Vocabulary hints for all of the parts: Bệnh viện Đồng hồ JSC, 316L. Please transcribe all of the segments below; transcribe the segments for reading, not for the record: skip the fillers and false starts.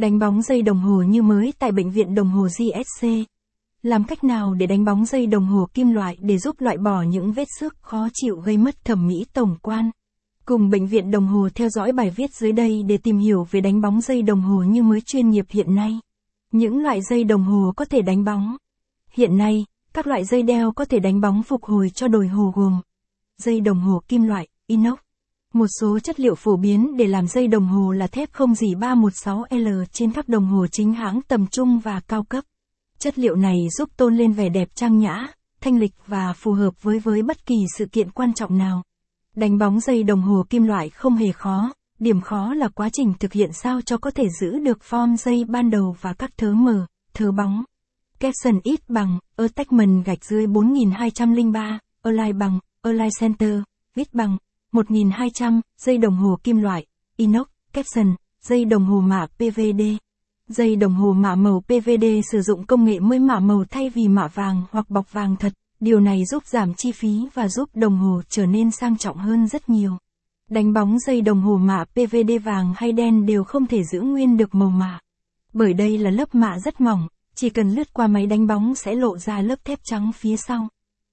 Đánh bóng dây đồng hồ như mới tại Bệnh viện Đồng hồ JSC. Làm cách nào để đánh bóng dây đồng hồ kim loại để giúp loại bỏ những vết xước khó chịu gây mất thẩm mỹ tổng quan? Cùng Bệnh viện Đồng hồ theo dõi bài viết dưới đây để tìm hiểu về đánh bóng dây đồng hồ như mới chuyên nghiệp hiện nay. Những loại dây đồng hồ có thể đánh bóng. Hiện nay, các loại dây đeo có thể đánh bóng phục hồi cho đồng hồ gồm dây đồng hồ kim loại, inox. Một số chất liệu phổ biến để làm dây đồng hồ là thép không gỉ 316L trên các đồng hồ chính hãng tầm trung và cao cấp. Chất liệu này giúp tôn lên vẻ đẹp trang nhã, thanh lịch và phù hợp với bất kỳ sự kiện quan trọng nào. Đánh bóng dây đồng hồ kim loại không hề khó, điểm khó là quá trình thực hiện sao cho có thể giữ được form dây ban đầu và các thớ mờ, thớ bóng. Caption ít bằng, attachment gạch dưới 4203, align bằng, align center, width bằng 1200, dây đồng hồ kim loại, inox, caption, dây đồng hồ mạ PVD. Dây đồng hồ mạ màu PVD sử dụng công nghệ mới mạ màu thay vì mạ vàng hoặc bọc vàng thật, điều này giúp giảm chi phí và giúp đồng hồ trở nên sang trọng hơn rất nhiều. Đánh bóng dây đồng hồ mạ PVD vàng hay đen đều không thể giữ nguyên được màu mạ. Bởi đây là lớp mạ rất mỏng, chỉ cần lướt qua máy đánh bóng sẽ lộ ra lớp thép trắng phía sau.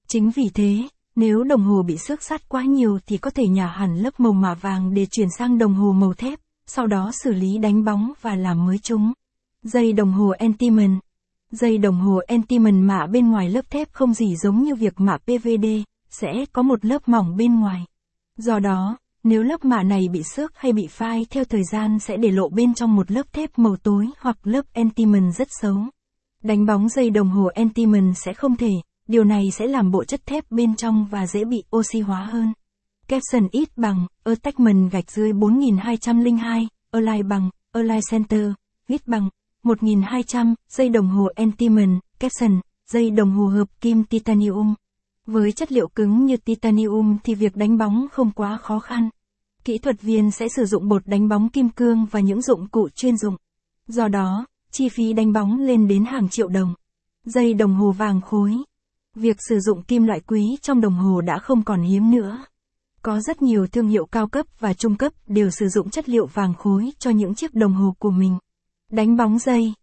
Chính vì thế, nếu đồng hồ bị xước sát quá nhiều thì có thể nhả hẳn lớp màu mạ vàng để chuyển sang đồng hồ màu thép, sau đó xử lý đánh bóng và làm mới chúng. Dây đồng hồ antimon. Dây đồng hồ antimon mạ bên ngoài lớp thép không gỉ giống như việc mạ PVD, sẽ có một lớp mỏng bên ngoài. Do đó, nếu lớp mạ này bị xước hay bị phai theo thời gian sẽ để lộ bên trong một lớp thép màu tối hoặc lớp antimon rất xấu. Đánh bóng dây đồng hồ antimon sẽ không thể, điều này sẽ làm bộ chất thép bên trong và dễ bị oxy hóa hơn. Caption ít bằng, attachment gạch dưới 4202, align bằng, align center, width bằng 1200, dây đồng hồ antimon, caption, dây đồng hồ hợp kim titanium. Với chất liệu cứng như titanium thì việc đánh bóng không quá khó khăn. Kỹ thuật viên sẽ sử dụng bột đánh bóng kim cương và những dụng cụ chuyên dụng. Do đó, chi phí đánh bóng lên đến hàng triệu đồng. Dây đồng hồ vàng khối. Việc sử dụng kim loại quý trong đồng hồ đã không còn hiếm nữa. Có rất nhiều thương hiệu cao cấp và trung cấp đều sử dụng chất liệu vàng khối cho những chiếc đồng hồ của mình. Đánh bóng dây.